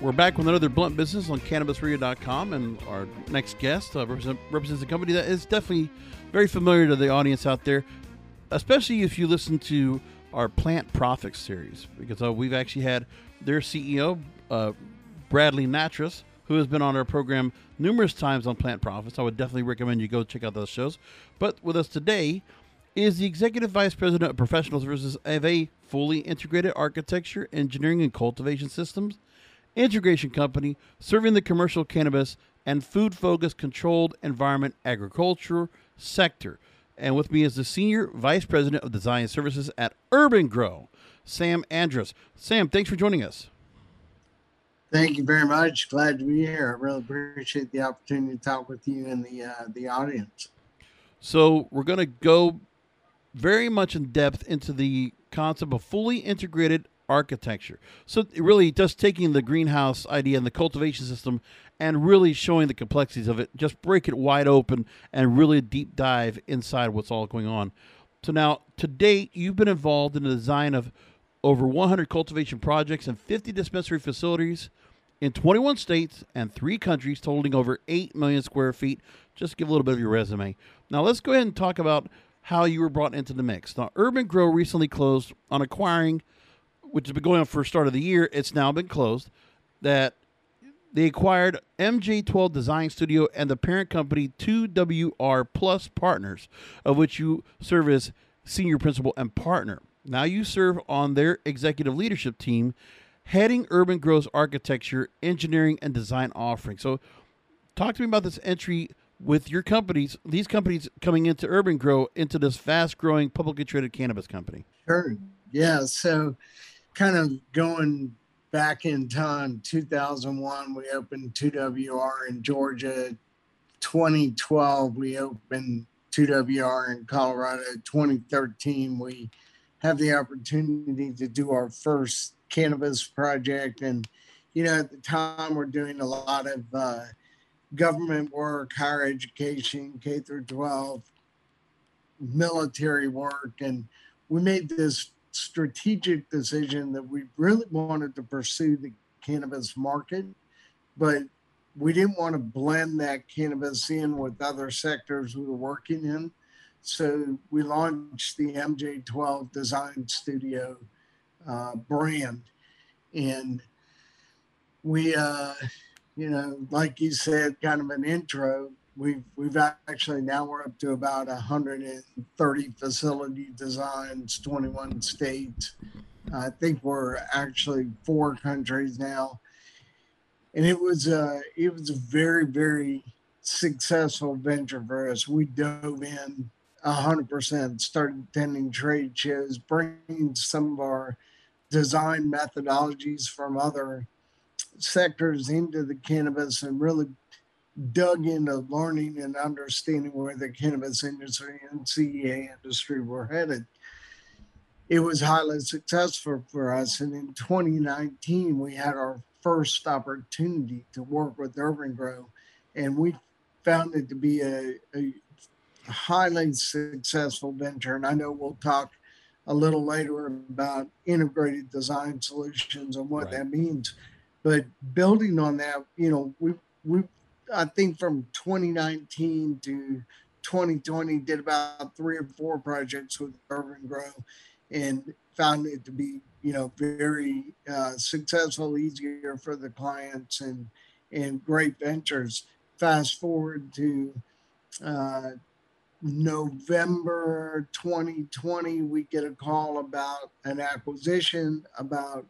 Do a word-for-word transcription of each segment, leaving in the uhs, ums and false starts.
We're back with another Blunt Business on Cannabis Radio dot com, and our next guest uh, represent, represents a company that is definitely very familiar to the audience out there, especially if you listen to our Plant Profits series, because uh, we've actually had their C E O, uh, Bradley Nattrass, who has been on our program numerous times on Plant Profits. I would definitely recommend you go check out those shows. But with us today is the Executive Vice President of Professional Services of a fully integrated architecture, engineering, and cultivation systems integration company serving the commercial cannabis and food-focused controlled environment agriculture sector. And with me is the Senior Vice President of Design Services at Urban-Gro, Sam Andrews. Sam, thanks for joining us. Thank you very much. Glad to be here. I really appreciate the opportunity to talk with you and the, uh, the audience. So we're going to go very much in depth into the concept of fully integrated architecture. So really just taking the greenhouse idea and the cultivation system and really showing the complexities of it, just break it wide open and really deep dive inside what's all going on. So now to date, you've been involved in the design of over one hundred cultivation projects and fifty dispensary facilities in twenty-one states and three countries, totaling over eight million square feet. Just give a little bit of your resume. Now let's go ahead and talk about how you were brought into the mix. Now Urban-Gro recently closed on acquiring, which has been going on for the start of the year, it's now been closed, that they acquired M J twelve Design Studio and the parent company two W R plus Partners, of which you serve as senior principal and partner. Now you serve on their executive leadership team, heading Urban-Gro's architecture, engineering, and design offering. So talk to me about this entry with your companies, these companies coming into Urban-Gro, into this fast-growing publicly traded cannabis company. Sure. Yeah, so kind of going back in time, two thousand one, we opened two W R in Georgia. twenty twelve, we opened two W R in Colorado. twenty thirteen, we have the opportunity to do our first cannabis project. And, you know, at the time, we're doing a lot of uh, government work, higher education, K through twelve, military work. And we made this strategic decision that we really wanted to pursue the cannabis market, but we didn't want to blend that cannabis in with other sectors we were working in. So we launched the M J twelve Design Studio uh, brand. And we, uh, you know, like you said, kind of an intro, We've we've actually now we're up to about one hundred thirty facility designs, twenty-one states. I think we're actually four countries now, and it was a it was a very very successful venture for us. We dove in one hundred percent, started attending trade shows, bringing some of our design methodologies from other sectors into the cannabis, and really dug into learning and understanding where the cannabis industry and C E A industry were headed. It was highly successful for us. And in twenty nineteen, we had our first opportunity to work with Urban-Gro, and we found it to be a, a highly successful venture. And I know we'll talk a little later about integrated design solutions and what right. that means. But building on that, you know, we we I think from twenty nineteen to twenty twenty, did about three or four projects with Urban-Gro and found it to be, you know, very uh, successful, easier for the clients and, and great ventures. Fast forward to uh, November twenty twenty, we get a call about an acquisition, about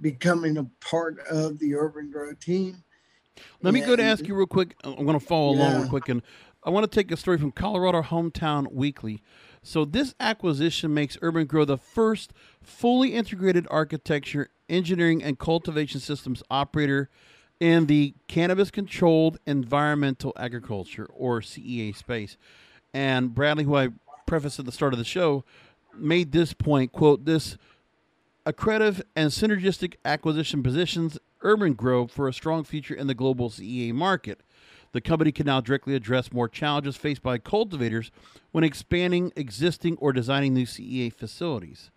becoming a part of the Urban-Gro team. Let yeah. me go to ask you real quick. I'm going to follow yeah. along real quick. And I want to take a story from Colorado Hometown Weekly. So this acquisition makes Urban-Gro the first fully integrated architecture, engineering, and cultivation systems operator in the cannabis-controlled environmental agriculture, or C E A, space. And Bradley, who I prefaced at the start of the show, made this point, quote, "This accretive and synergistic acquisition positions Urban-Gro for a strong future in the global C E A market. The company can now directly address more challenges faced by cultivators when expanding existing or designing new C E A facilities."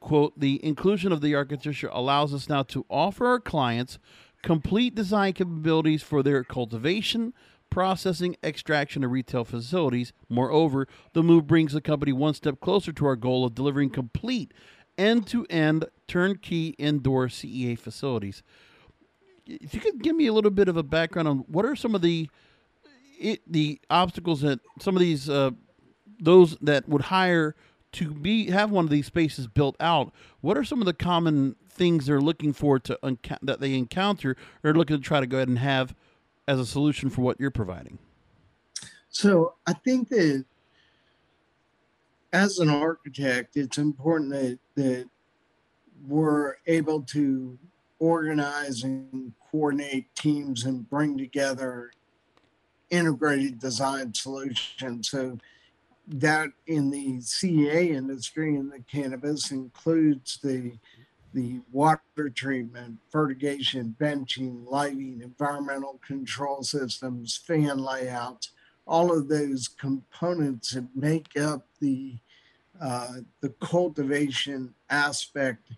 Quote, "The inclusion of the architecture allows us now to offer our clients complete design capabilities for their cultivation, processing, extraction, and retail facilities. Moreover, the move brings the company one step closer to our goal of delivering complete end-to-end turnkey indoor C E A facilities." If you could give me a little bit of a background on what are some of the it, the obstacles that some of these uh, those that would hire to be have one of these spaces built out, what are some of the common things they're looking for to unca- that they encounter or looking to try to go ahead and have as a solution for what you're providing? So I think that as an architect, it's important that, that we're able to organize and coordinate teams and bring together integrated design solutions. So that in the C E A industry and in the cannabis includes the the water treatment, fertigation, benching, lighting, environmental control systems, fan layouts, all of those components that make up the uh, the cultivation aspect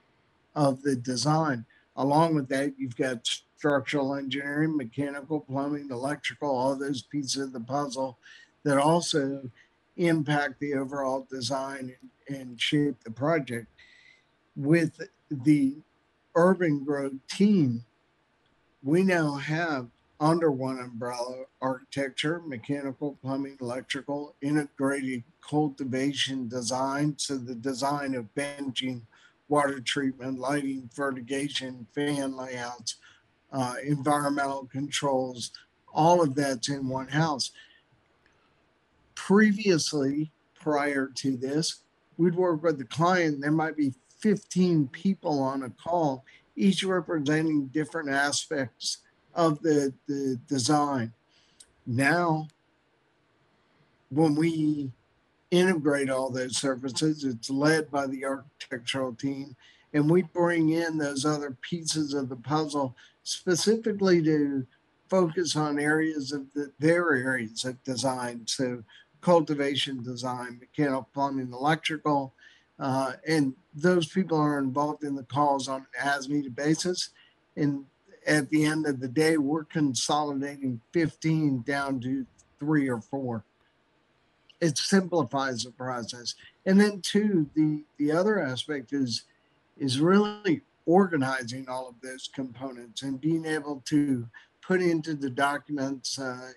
of the design. Along with that, you've got structural engineering, mechanical, plumbing, electrical, all those pieces of the puzzle that also impact the overall design and shape the project. With the Urban-Gro team, we now have under one umbrella architecture, mechanical, plumbing, electrical, integrated cultivation design, so the design of benching, water treatment, lighting, fertigation, fan layouts, uh, environmental controls, all of that's in one house. Previously, prior to this, we'd work with the client. There might be fifteen people on a call, each representing different aspects of the, the design. Now, when we integrate all those services, it's led by the architectural team, and we bring in those other pieces of the puzzle specifically to focus on areas of the, their areas of design. So cultivation design, mechanical, plumbing, electrical, uh, and those people are involved in the calls on an as-needed basis. And at the end of the day, we're consolidating fifteen down to three or four. It simplifies the process. And then two, the, the other aspect is, is really organizing all of those components and being able to put into the documents uh,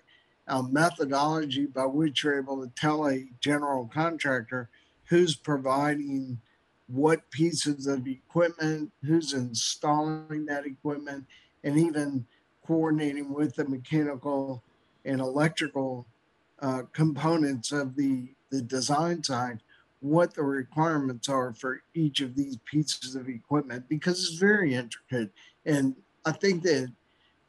a methodology by which you're able to tell a general contractor who's providing what pieces of equipment, who's installing that equipment, and even coordinating with the mechanical and electrical Uh, components of the, the design side, what the requirements are for each of these pieces of equipment, because it's very intricate. And I think that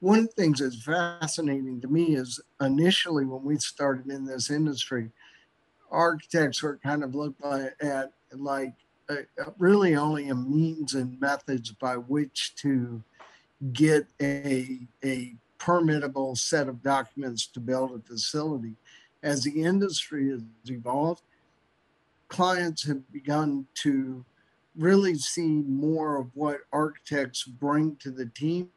one of the things that's fascinating to me is initially when we started in this industry, architects were kind of looked at like a, really only a means and methods by which to get a, a permittable set of documents to build a facility. As the industry has evolved, clients have begun to really see more of what architects bring to the team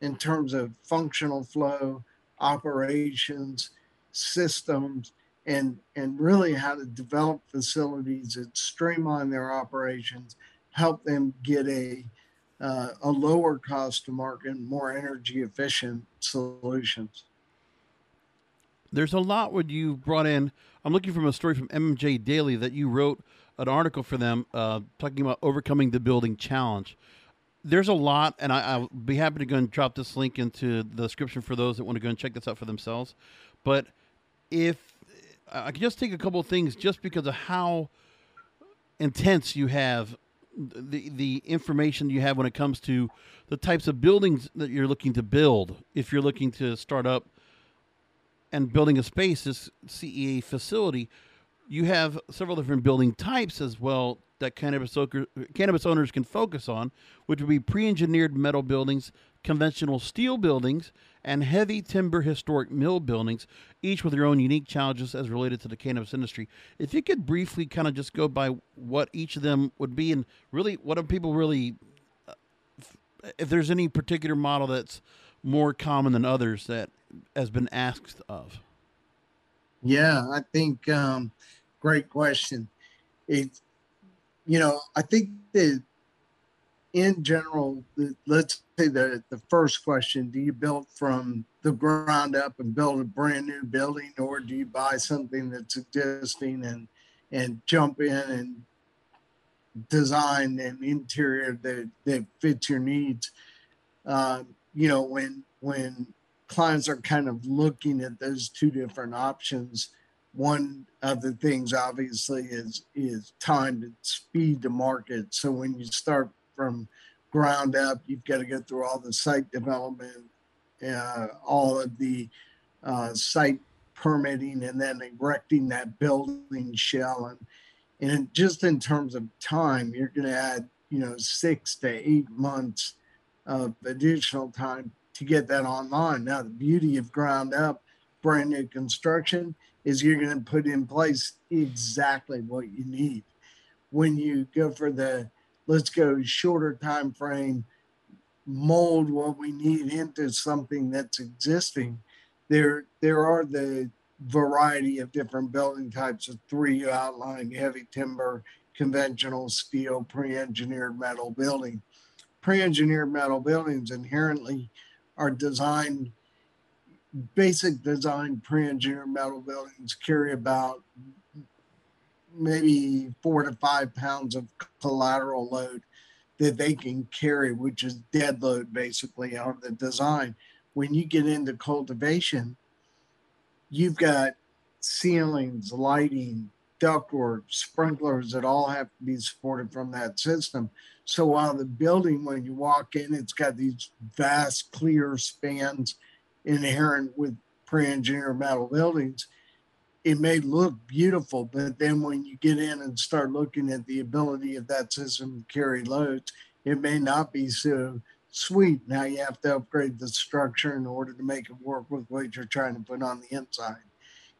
in terms of functional flow, operations, systems, and, and really how to develop facilities that streamline their operations, help them get a, uh, a lower cost to market, more energy efficient solutions. There's a lot what you've brought in. I'm looking from a story from M M J Daily that you wrote an article for them uh, talking about overcoming the building challenge. There's a lot, and I, I'll be happy to go and drop this link into the description for those that want to go and check this out for themselves. But if I could just take a couple of things just because of how intense you have the the information you have when it comes to the types of buildings that you're looking to build. If you're looking to start up and building a space, this C E A facility, you have several different building types as well that cannabis, cannabis owners can focus on, which would be pre-engineered metal buildings, conventional steel buildings, and heavy timber historic mill buildings, each with their own unique challenges as related to the cannabis industry. If you could briefly kind of just go by what each of them would be, and really what are people really, if there's any particular model that's more common than others that has been asked of. Yeah, I think um, great question. It, you know, I think that in general, the, let's say the, the first question, do you build from the ground up and build a brand new building, or do you buy something that's existing and and jump in and design an interior that, that fits your needs? Uh, you know, when when clients are kind of looking at those two different options, one of the things obviously is is time and speed to market. So when you start from ground up, you've got to go through all the site development, uh, all of the uh, site permitting, and then erecting that building shell. And, and just in terms of time, you're going to add, you know, six to eight months of additional time to get that online. Now, the beauty of ground up, brand new construction, is you're going to put in place exactly what you need. When you go for the let's go shorter time frame, mold what we need into something that's existing, There, there are the variety of different building types of three you outlined: heavy timber, conventional steel, pre-engineered metal building. Pre-engineered metal buildings inherently are designed, basic design pre-engineered metal buildings carry about maybe four to five pounds of collateral load that they can carry, which is dead load basically out of the design. When you get into cultivation, you've got ceilings, lighting, ductwork, sprinklers that all have to be supported from that system. So while the building, when you walk in, it's got these vast clear spans inherent with pre-engineered metal buildings, it may look beautiful, but then when you get in and start looking at the ability of that system to carry loads, it may not be so sweet. Now you have to upgrade the structure in order to make it work with what you're trying to put on the inside.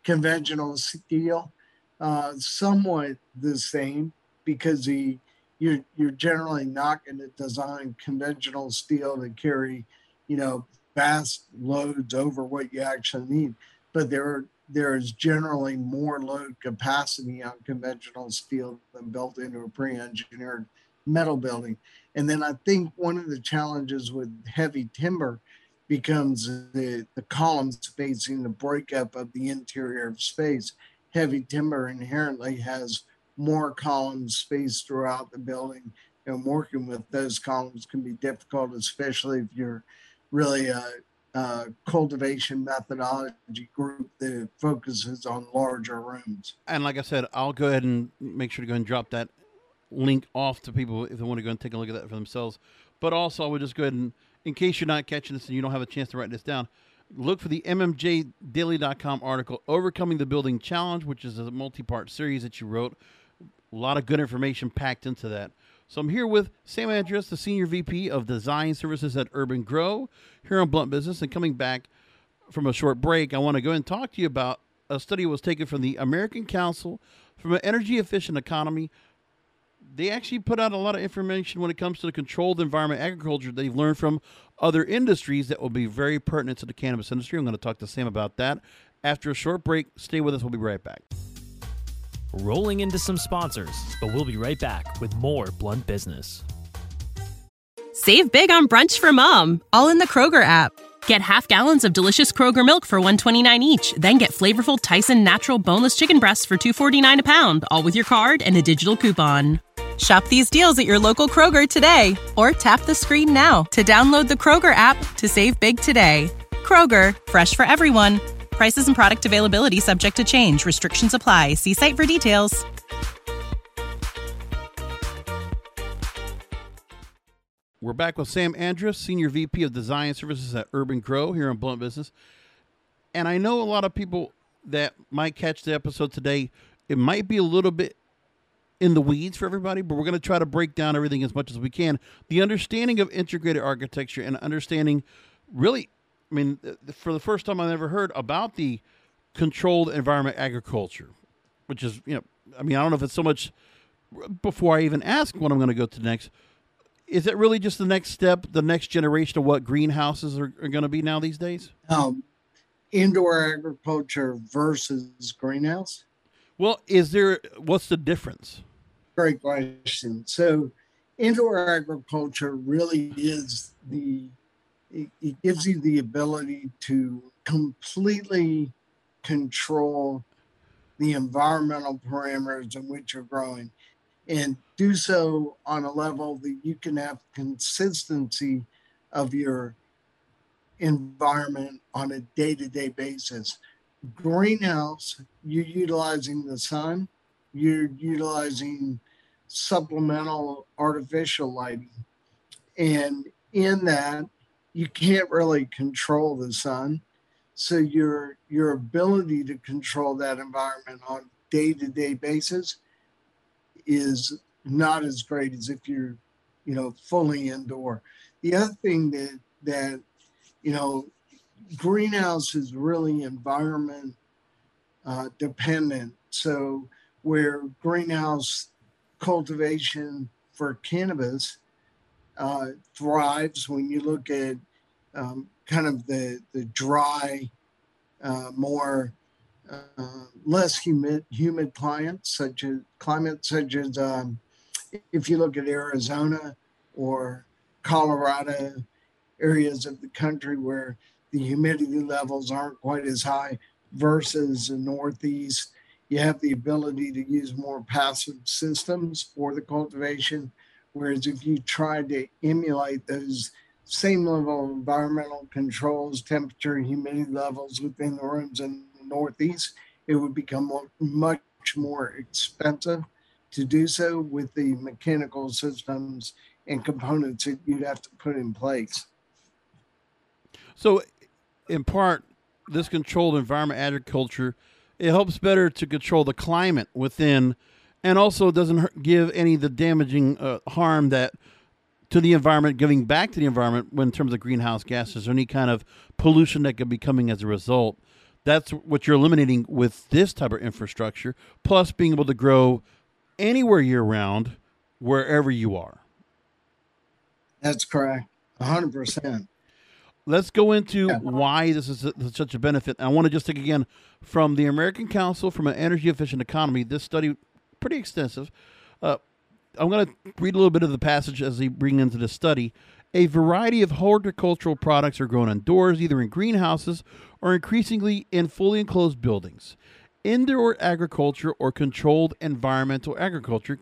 Conventional steel, uh, somewhat the same, because the, you're, you're generally not going to design conventional steel to carry, you know, vast loads over what you actually need. But there are there is generally more load capacity on conventional steel than built into a pre-engineered metal building. And then I think one of the challenges with heavy timber becomes the, the column spacing, the breakup of the interior of space. Heavy timber inherently has more columns spaced throughout the building, and working with those columns can be difficult, especially if you're really a Uh, cultivation methodology group that focuses on larger rooms. And like I said, I'll go ahead and make sure to go and drop that link off to people if they want to go and take a look at that for themselves. But also I would just go ahead and, in case you're not catching this and you don't have a chance to write this down, look for the M M J Daily dot com article, Overcoming the Building Challenge, which is a multi-part series that you wrote. A lot of good information packed into that. So I'm here with Sam Andrews, the Senior V P of Design Services at Urban-Gro, here on Blunt Business. And coming back from a short break, I want to go and talk to you about a study that was taken from the American Council for an Energy Efficient Economy. They actually put out a lot of information when it comes to the controlled environment agriculture they've learned from other industries that will be very pertinent to the cannabis industry. I'm going to talk to Sam about that after a short break. Stay with us. We'll be right back. Rolling into some sponsors, but we'll be right back with more Blunt Business. Save big on brunch for mom, all in the Kroger app. Get half gallons of delicious Kroger milk for one dollar and twenty-nine cents each. Then get flavorful Tyson natural boneless chicken breasts for two dollars and forty-nine cents a pound, all with your card and a digital coupon. Shop these deals at your local Kroger today, or tap the screen now to download the Kroger app to save big today. Kroger, fresh for everyone. Prices and product availability subject to change. Restrictions apply. See site for details. We're back with Sam Andrews, Senior V P of Design Services at Urban-Gro here on Blunt Business. And I know a lot of people that might catch the episode today, it might be a little bit in the weeds for everybody, but we're going to try to break down everything as much as we can. The understanding of integrated architecture and understanding really, I mean, for the first time I've ever heard about the controlled environment agriculture, which is, you know, I mean, I don't know if it's so much before I even ask what I'm going to go to next. Is it really just the next step, the next generation of what greenhouses are, are going to be now these days? Um, indoor agriculture versus greenhouse? Well, is there, what's the difference? Great question. So indoor agriculture really is the, it, it gives you the ability to completely control the environmental parameters in which you're growing and do so on a level that you can have consistency of your environment on a day-to-day basis. Greenhouse, you're utilizing the sun, you're utilizing supplemental artificial lighting. And in that, you can't really control the sun. So your your ability to control that environment on a day-to-day basis is not as great as if you're, you know, fully indoor. The other thing that, that you know, greenhouse is really environment uh, dependent. So where greenhouse cultivation for cannabis uh, thrives, when you look at um, kind of the, the dry, uh, more uh, less humid humid climates such as climates such as um, if you look at Arizona or Colorado, areas of the country where the humidity levels aren't quite as high versus the Northeast. You have the ability to use more passive systems for the cultivation, whereas if you try to emulate those same level of environmental controls, temperature, humidity levels within the rooms in the Northeast, it would become much more expensive to do so with the mechanical systems and components that you'd have to put in place. So, in part, this controlled environment agriculture, it helps better to control the climate within, and also doesn't give any of the damaging uh, harm that to the environment, giving back to the environment when in terms of greenhouse gases or any kind of pollution that could be coming as a result. That's what you're eliminating with this type of infrastructure, plus being able to grow anywhere year-round, wherever you are. That's correct, one hundred percent. Let's go into why this is such a benefit. I want to just think again from the American Council for an Energy Efficient Economy. This study, pretty extensive. Uh, I'm going to read a little bit of the passage as they bring into the study. A variety of horticultural products are grown indoors, either in greenhouses or increasingly in fully enclosed buildings. Indoor agriculture or controlled environmental agriculture,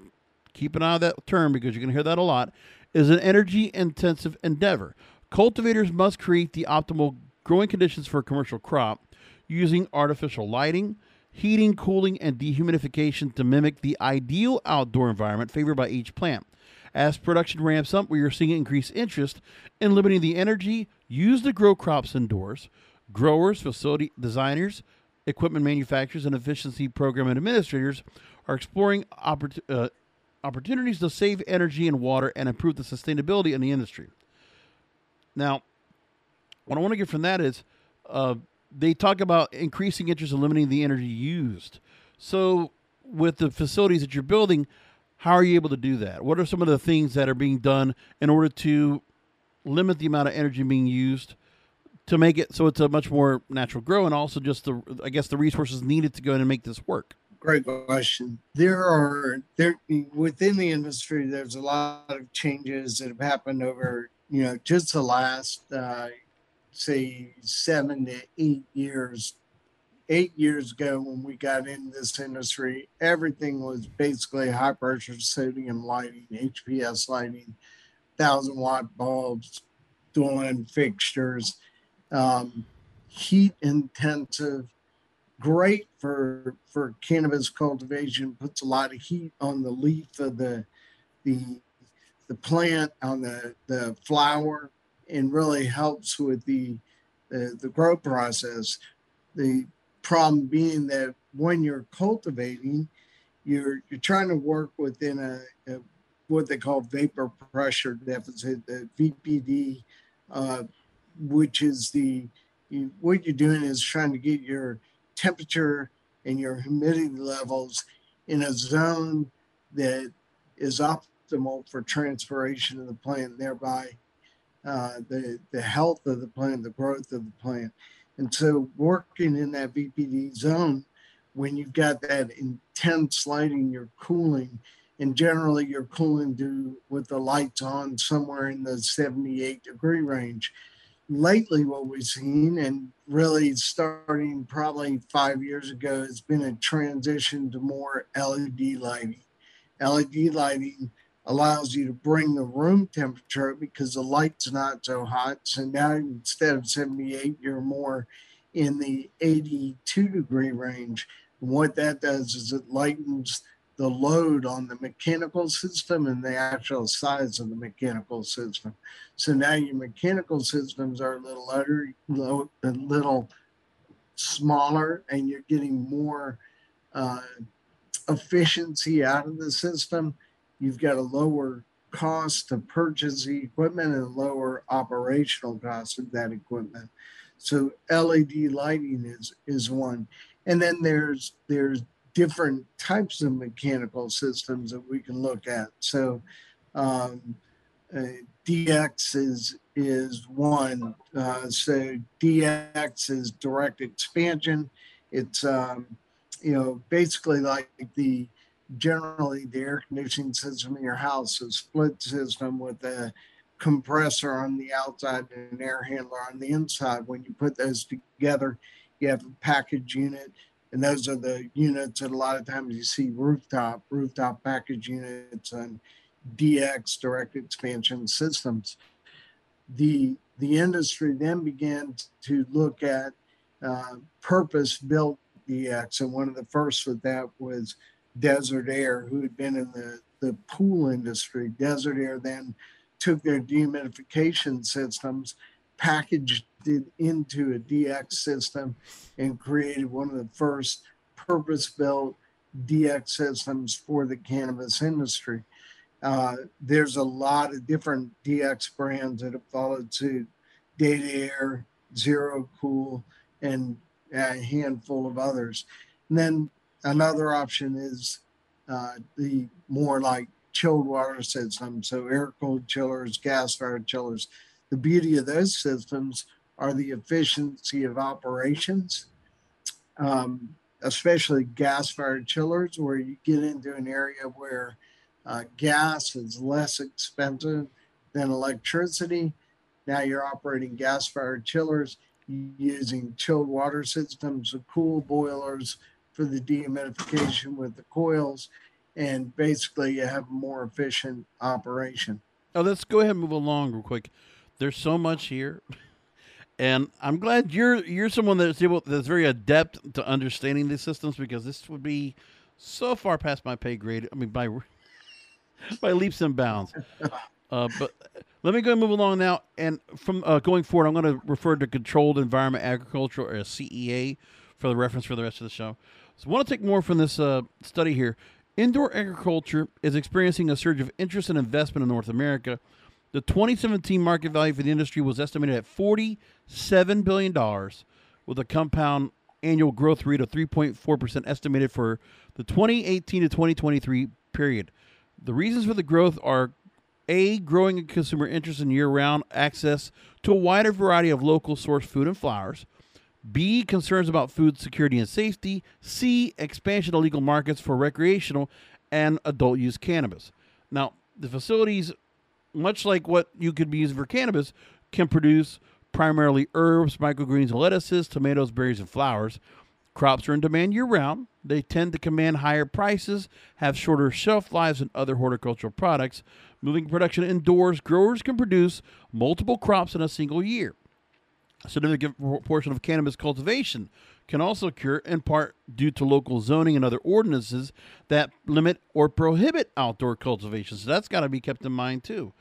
keep an eye on that term because you're going to hear that a lot, is an energy-intensive endeavor. Cultivators must create the optimal growing conditions for a commercial crop using artificial lighting, heating, cooling, and dehumidification to mimic the ideal outdoor environment favored by each plant. As production ramps up, we are seeing increased interest in limiting the energy used to grow crops indoors. Growers, facility designers, equipment manufacturers, and efficiency program administrators are exploring oppor- uh, opportunities to save energy and water and improve the sustainability in the industry. Now, what I want to get from that is uh, they talk about increasing interest in limiting the energy used. So with the facilities that you're building, how are you able to do that? What are some of the things that are being done in order to limit the amount of energy being used to make it so it's a much more natural grow and also just, the I guess, the resources needed to go in and make this work? Great question. There are, there within the industry, there's a lot of changes that have happened over you know, just the last, uh, say, seven to eight years, eight years ago when we got into this industry, everything was basically high-pressure sodium lighting, H P S lighting, one thousand-watt bulbs, dual-end fixtures, um, heat intensive, great for for cannabis cultivation, puts a lot of heat on the leaf of the the the plant, on the, the flower, and really helps with the, the the grow process. The problem being that when you're cultivating, you're you're trying to work within a, a what they call vapor pressure deficit, the V P D, uh, which is the you, what you're doing is trying to get your temperature and your humidity levels in a zone that is optimal for transpiration of the plant, thereby uh, the the health of the plant, the growth of the plant. And so working in that V P D zone, when you've got that intense lighting, you're cooling, and generally you're cooling to, with the lights on, somewhere in the seventy-eight degree range. Lately, what we've seen, and really starting probably five years ago, has been a transition to more L E D lighting. L E D lighting allows you to bring the room temperature because the light's not so hot. So now instead of seventy-eight, you're more in the eighty-two degree range. And what that does is it lightens the load on the mechanical system and the actual size of the mechanical system. So now your mechanical systems are a little lighter, a little smaller, and you're getting more uh, efficiency out of the system. You've got a lower cost to purchase the equipment and a lower operational cost of that equipment. So L E D lighting is is one. And then there's there's different types of mechanical systems that we can look at. So um, uh, D X is, is one. Uh, so D X is direct expansion. It's, um, you know, basically like the, generally the air conditioning system in your house, a split system with a compressor on the outside and an air handler on the inside. When you put those together, you have a package unit. And those are the units that a lot of times you see rooftop, rooftop package units on D X, direct expansion systems. The, the industry then began to look at uh, purpose-built D X. And one of the first with that was DesertAire, who had been in the, the pool industry. DesertAire then took their dehumidification systems, packaged it into a D X system, and created one of the first purpose-built D X systems for the cannabis industry. Uh, there's a lot of different D X brands that have followed suit: DataAire, Zero Cool, and a handful of others. And then another option is uh, the more like chilled water systems, so air-cooled chillers, gas-fired chillers. The beauty of those systems are the efficiency of operations, um, especially gas-fired chillers, where you get into an area where uh, gas is less expensive than electricity. Now you're operating gas-fired chillers, using chilled water systems to cool boilers for the dehumidification with the coils, and basically you have a more efficient operation. Now let's go ahead and move along real quick. There's so much here, and I'm glad you're you're someone that's able that's very adept to understanding these systems, because this would be so far past my pay grade. I mean, by by leaps and bounds. Uh, but let me go and move along now. And from uh, going forward, I'm going to refer to Controlled Environment Agriculture, or C E A, for the reference for the rest of the show. So I want to take more from this uh, study here. Indoor agriculture is experiencing a surge of interest and investment in North America. The twenty seventeen market value for the industry was estimated at forty-seven billion dollars, with a compound annual growth rate of three point four percent estimated for the twenty eighteen to twenty twenty-three period. The reasons for the growth are, A, growing consumer interest in year-round access to a wider variety of local source food and flowers; B, concerns about food security and safety; C, expansion of legal markets for recreational and adult-use cannabis. Now, the facilities, much like what you could be using for cannabis, can produce primarily herbs, microgreens, lettuces, tomatoes, berries, and flowers. Crops are in demand year-round. They tend to command higher prices, have shorter shelf lives than other horticultural products. Moving production indoors, growers can produce multiple crops in a single year. significant portion of cannabis cultivation can also cure, in part due to local zoning and other ordinances that limit or prohibit outdoor cultivation. So that's got to be kept in mind, too.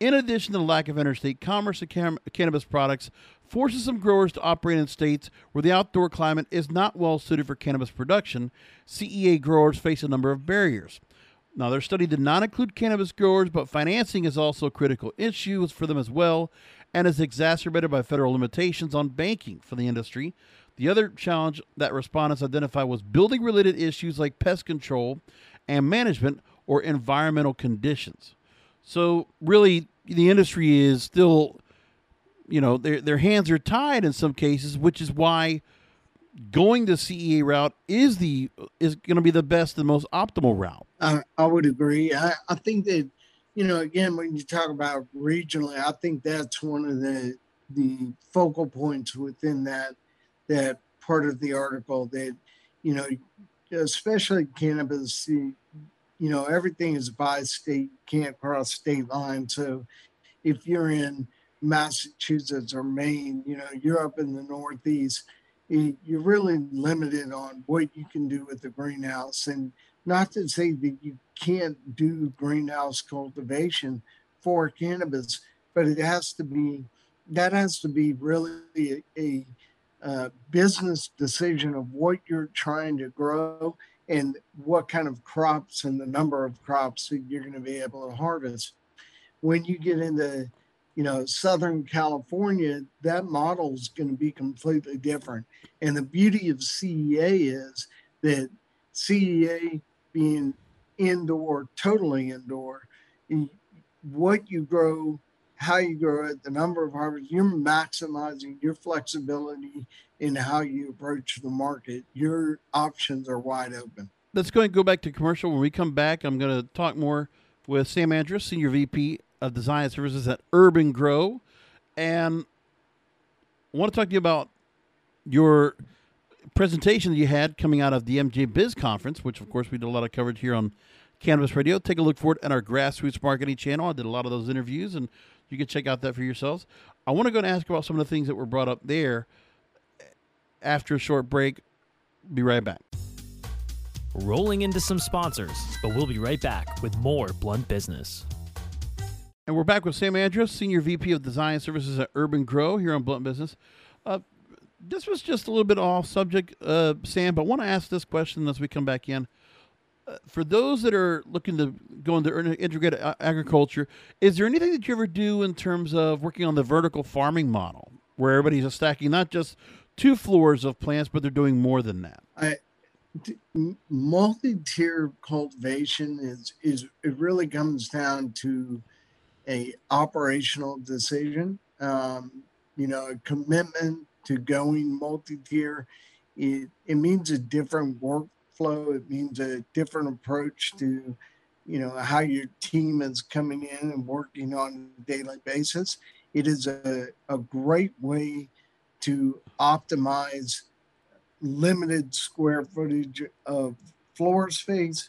In addition to the lack of interstate commerce of cam- cannabis products, forces some growers to operate in states where the outdoor climate is not well suited for cannabis production. C E A growers face a number of barriers. Now, their study did not include cannabis growers, but financing is also a critical issue for them as well, and is exacerbated by federal limitations on banking for the industry. The other challenge that respondents identified was building-related issues like pest control and management or environmental conditions. So really, the industry is still, you know, their their hands are tied in some cases, which is why going the C E A route is the is going to be the best, the most optimal route. I, I would agree. I, I think that, you know, again, when you talk about regionally, I think that's one of the the focal points within that that part of the article that, you know, especially cannabis, you know, everything is by state, can't cross state lines. So if you're in Massachusetts or Maine, you know, you're up in the Northeast, you're really limited on what you can do with the greenhouse. And not to say that you can't do greenhouse cultivation for cannabis, but it has to be, that has to be really a, a uh, business decision of what you're trying to grow and what kind of crops and the number of crops that you're going to be able to harvest. When you get into, you know, Southern California, that model is going to be completely different. And the beauty of C E A is that C E A being indoor, totally indoor, what you grow, how you grow it, the number of harvests, you're maximizing your flexibility in how you approach the market. Your options are wide open. Let's go ahead and go back to commercial. When we come back, I'm going to talk more with Sam Andrews, Senior V P of Design Services at Urban-Gro. And I want to talk to you about your presentation that you had coming out of the M J Biz conference, which, of course, we did a lot of coverage here on Cannabis Radio. Take a look for it at our Grassroots Marketing channel. I did a lot of those interviews, and you can check out that for yourselves. I want to go and ask about some of the things that were brought up there after a short break. Be right back. Rolling into some sponsors, but we'll be right back with more Blunt Business. And we're back with Sam Andrews, Senior V P of Design Services at Urban-Gro here on Blunt Business. Uh, this was just a little bit off subject, uh, Sam, but I want to ask this question as we come back in. Uh, for those that are looking to go into integrated agriculture, is there anything that you ever do in terms of working on the vertical farming model, where everybody's just stacking not just two floors of plants, but they're doing more than that? I, multi-tier cultivation is, is it really comes down to a operational decision, um, you know, a commitment to going multi-tier. It, it means a different workflow. It means a different approach to, you know, how your team is coming in and working on a daily basis. It is a, a great way to optimize limited square footage of floor space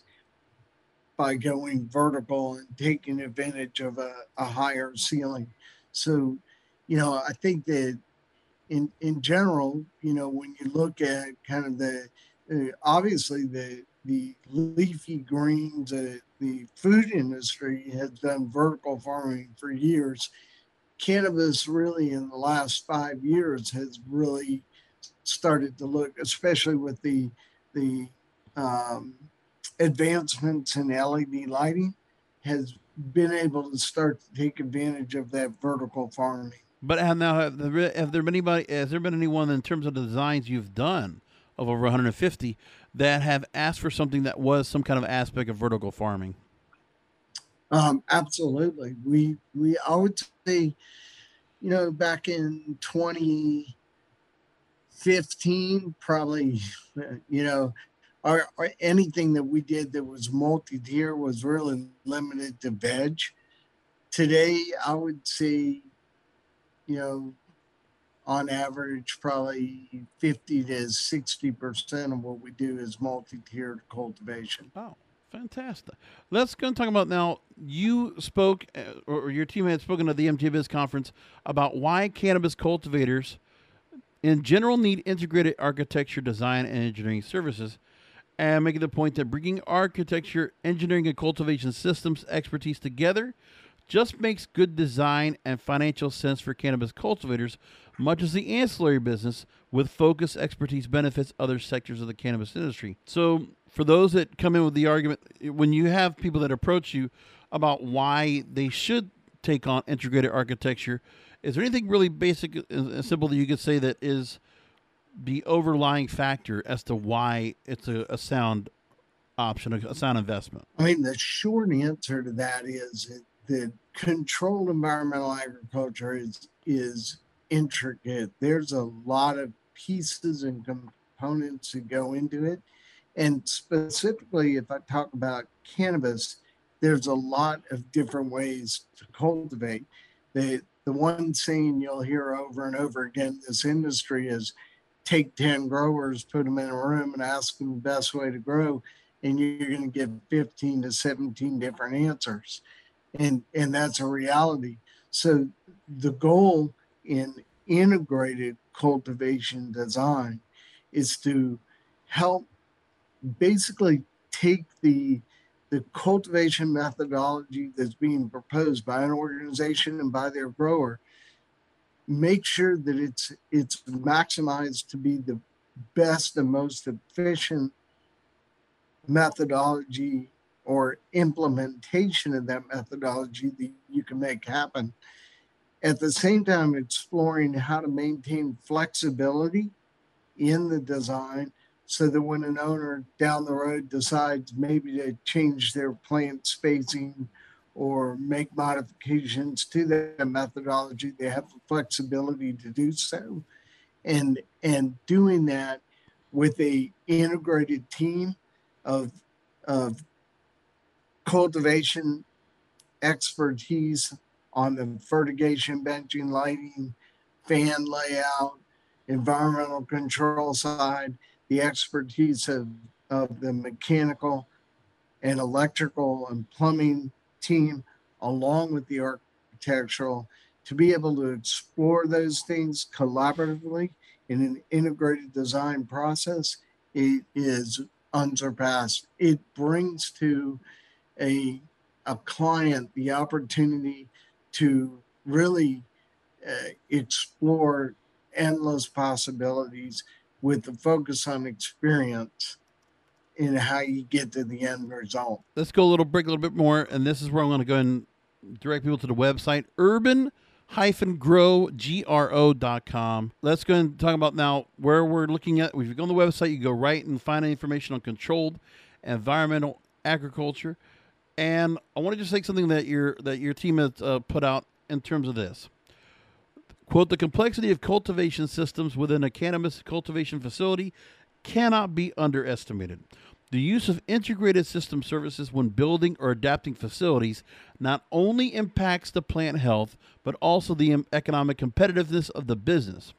by going vertical and taking advantage of a, a higher ceiling. So, you know, I think that in in general, you know, when you look at kind of the, uh, obviously the the leafy greens, uh, the food industry has done vertical farming for years. Cannabis really in the last five years has really started to look, especially with the, the, um, advancements in L E D lighting, has been able to start to take advantage of that vertical farming. But have now have there, have there been anybody? Has there been anyone in terms of the designs you've done of over one hundred fifty that have asked for something that was some kind of aspect of vertical farming? Um, absolutely. We we I would say, you know, back in twenty fifteen, probably, you know. Or, or anything that we did that was multi-tier was really limited to veg. Today, I would say, you know, on average, probably fifty to sixty percent of what we do is multi-tiered cultivation. Oh, Fantastic. Let's go and talk about now, you spoke, or your team had spoken at the M J Biz conference about why cannabis cultivators in general need integrated architecture, design, and engineering services, and making the point that bringing architecture, engineering, and cultivation systems expertise together just makes good design and financial sense for cannabis cultivators, much as the ancillary business with focus expertise benefits other sectors of the cannabis industry. So for those that come in with the argument, when you have people that approach you about why they should take on integrated architecture, is there anything really basic and simple that you could say that is the overlying factor as to why it's a, a sound option, a sound investment? I mean, the short answer to that is it, that controlled environmental agriculture is is intricate. There's a lot of pieces and components that go into it. And specifically, if I talk about cannabis, there's a lot of different ways to cultivate. The, the one saying you'll hear over and over again in this industry is take ten growers, put them in a room and ask them the best way to grow, and you're going to get fifteen to seventeen different answers. And and that's a reality. So the goal in integrated cultivation design is to help basically take the the cultivation methodology that's being proposed by an organization and by their grower, make sure that it's it's maximized to be the best and most efficient methodology or implementation of that methodology that you can make happen. At the same time, exploring how to maintain flexibility in the design so that when an owner down the road decides maybe to change their plant spacing or make modifications to their methodology, they have the flexibility to do so. And, and doing that with a integrated team of, of cultivation expertise on the fertigation, benching, lighting, fan layout, environmental control side, the expertise of, of the mechanical and electrical and plumbing team, along with the architectural, to be able to explore those things collaboratively in an integrated design process, it is unsurpassed. It brings to A, a client the opportunity to really uh, explore endless possibilities with the focus on experience in how you get to the end result. Let's go a little break, a little bit more, and this is where I'm going to go and direct people to the website, urban dash gro dot com. Let's go and talk about now where we're looking at. If you go on the website, you go right and find information on controlled environmental agriculture. And I want to just take something that your that your team has uh, put out in terms of this. Quote, the complexity of cultivation systems within a cannabis cultivation facility cannot be underestimated. The use of integrated system services when building or adapting facilities not only impacts the plant health, but also the economic competitiveness of the business.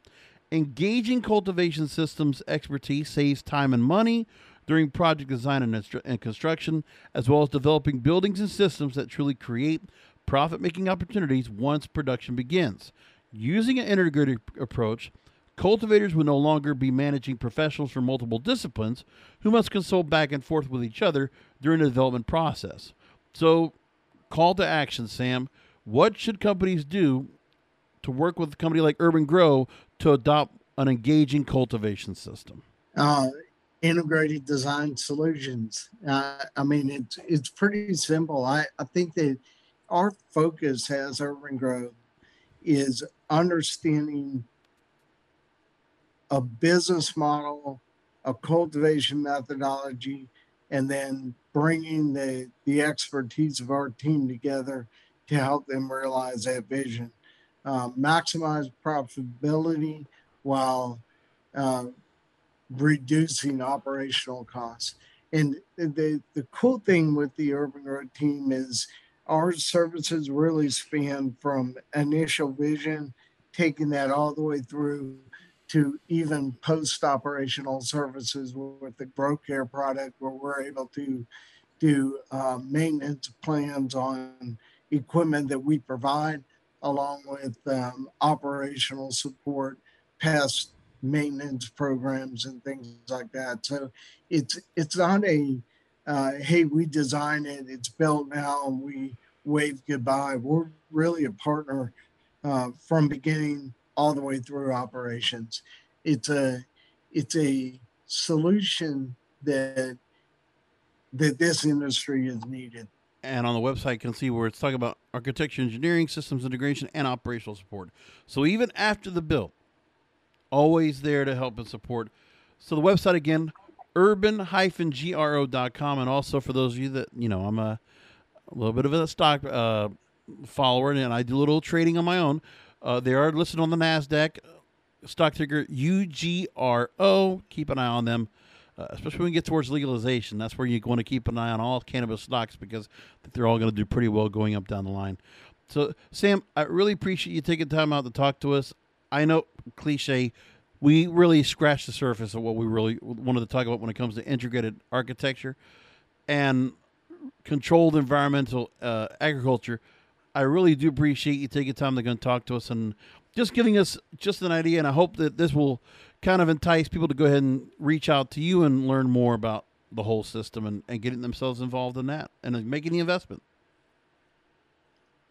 Engaging cultivation systems expertise saves time and money during project design and, instru- and construction, as well as developing buildings and systems that truly create profit-making opportunities once production begins. Using an integrated approach, cultivators will no longer be managing professionals from multiple disciplines who must consult back and forth with each other during the development process. So, call to action, Sam. What should companies do to work with a company like Urban-Gro to adopt an engaging cultivation system? Uh Integrated design solutions. Uh, I mean, it's it's pretty simple. I, I think that our focus as Urban-Gro is understanding a business model, a cultivation methodology, and then bringing the, the expertise of our team together to help them realize that vision. Uh, maximize profitability while uh, reducing operational costs. And the the cool thing with the Urban-Gro team is our services really span from initial vision, taking that all the way through to even post-operational services with the GroCare product, where we're able to do uh, maintenance plans on equipment that we provide, along with um, operational support, pest maintenance programs, and things like that. So it's it's not a, uh, hey, we designed it, it's built now, and we wave goodbye. We're really a partner uh, from beginning all the way through operations. It's a it's a solution that that this industry is needed. And on the website, you can see where it's talking about architecture, engineering, systems integration, and operational support. So even after the build, always there to help and support. So the website, again, urban dash gro dot com. And also for those of you that, you know, I'm a, a little bit of a stock uh, follower, and I do a little trading on my own. Uh, they are listed on the NASDAQ, stock ticker U G R O. Keep an eye on them. Uh, especially when we get towards legalization, that's where you want to keep an eye on all cannabis stocks, because I think they're all going to do pretty well going up down the line. So, Sam, I really appreciate you taking time out to talk to us. I know, cliche, we really scratched the surface of what we really wanted to talk about when it comes to integrated architecture and controlled environmental uh, agriculture. I really do appreciate you taking time to go and talk to us and just giving us just an idea, and I hope that this will kind of entice people to go ahead and reach out to you and learn more about the whole system and, and getting themselves involved in that and making the investment.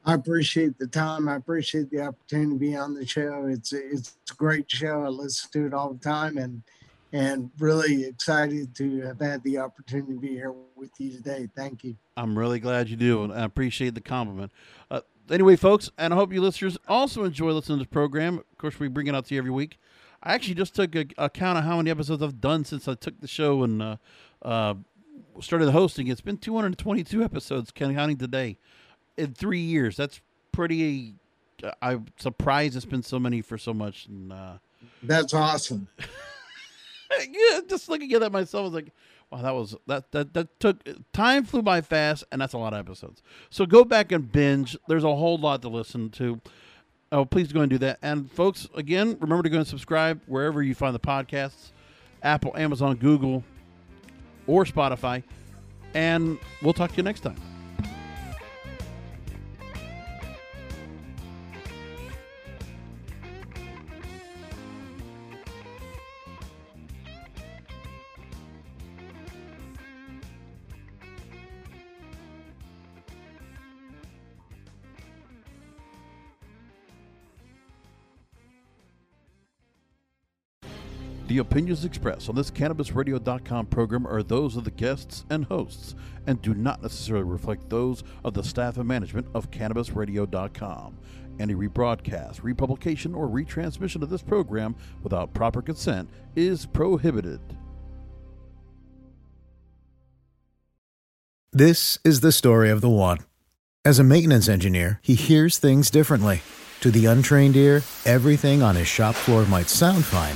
I appreciate the time. I appreciate the opportunity to be on the show. It's it's a great show. I listen to it all the time, and and really excited to have had the opportunity to be here with you today. Thank you. I'm really glad you do, and I appreciate the compliment. Uh, Anyway, folks, and I hope you listeners also enjoy listening to this program. Of course, we bring it out to you every week. I actually just took a, a count of how many episodes I've done since I took the show and uh, uh, started hosting. It's been two hundred twenty-two episodes, counting today, in three years. That's pretty uh, – I'm surprised it's been so many for so much. And, uh, that's awesome. Yeah, just looking at that myself, I was like – wow, that was that, that that took time flew by fast, and that's a lot of episodes. So go back and binge. There's a whole lot to listen to. Oh, please go and do that. And folks, again, remember to go and subscribe wherever you find the podcasts, Apple, Amazon, Google, or Spotify. And we'll talk to you next time. The opinions expressed on this Cannabis Radio dot com program are those of the guests and hosts and do not necessarily reflect those of the staff and management of Cannabis Radio dot com. Any rebroadcast, republication, or retransmission of this program without proper consent is prohibited. This is the story of the one. As a maintenance engineer, he hears things differently. To the untrained ear, everything on his shop floor might sound fine,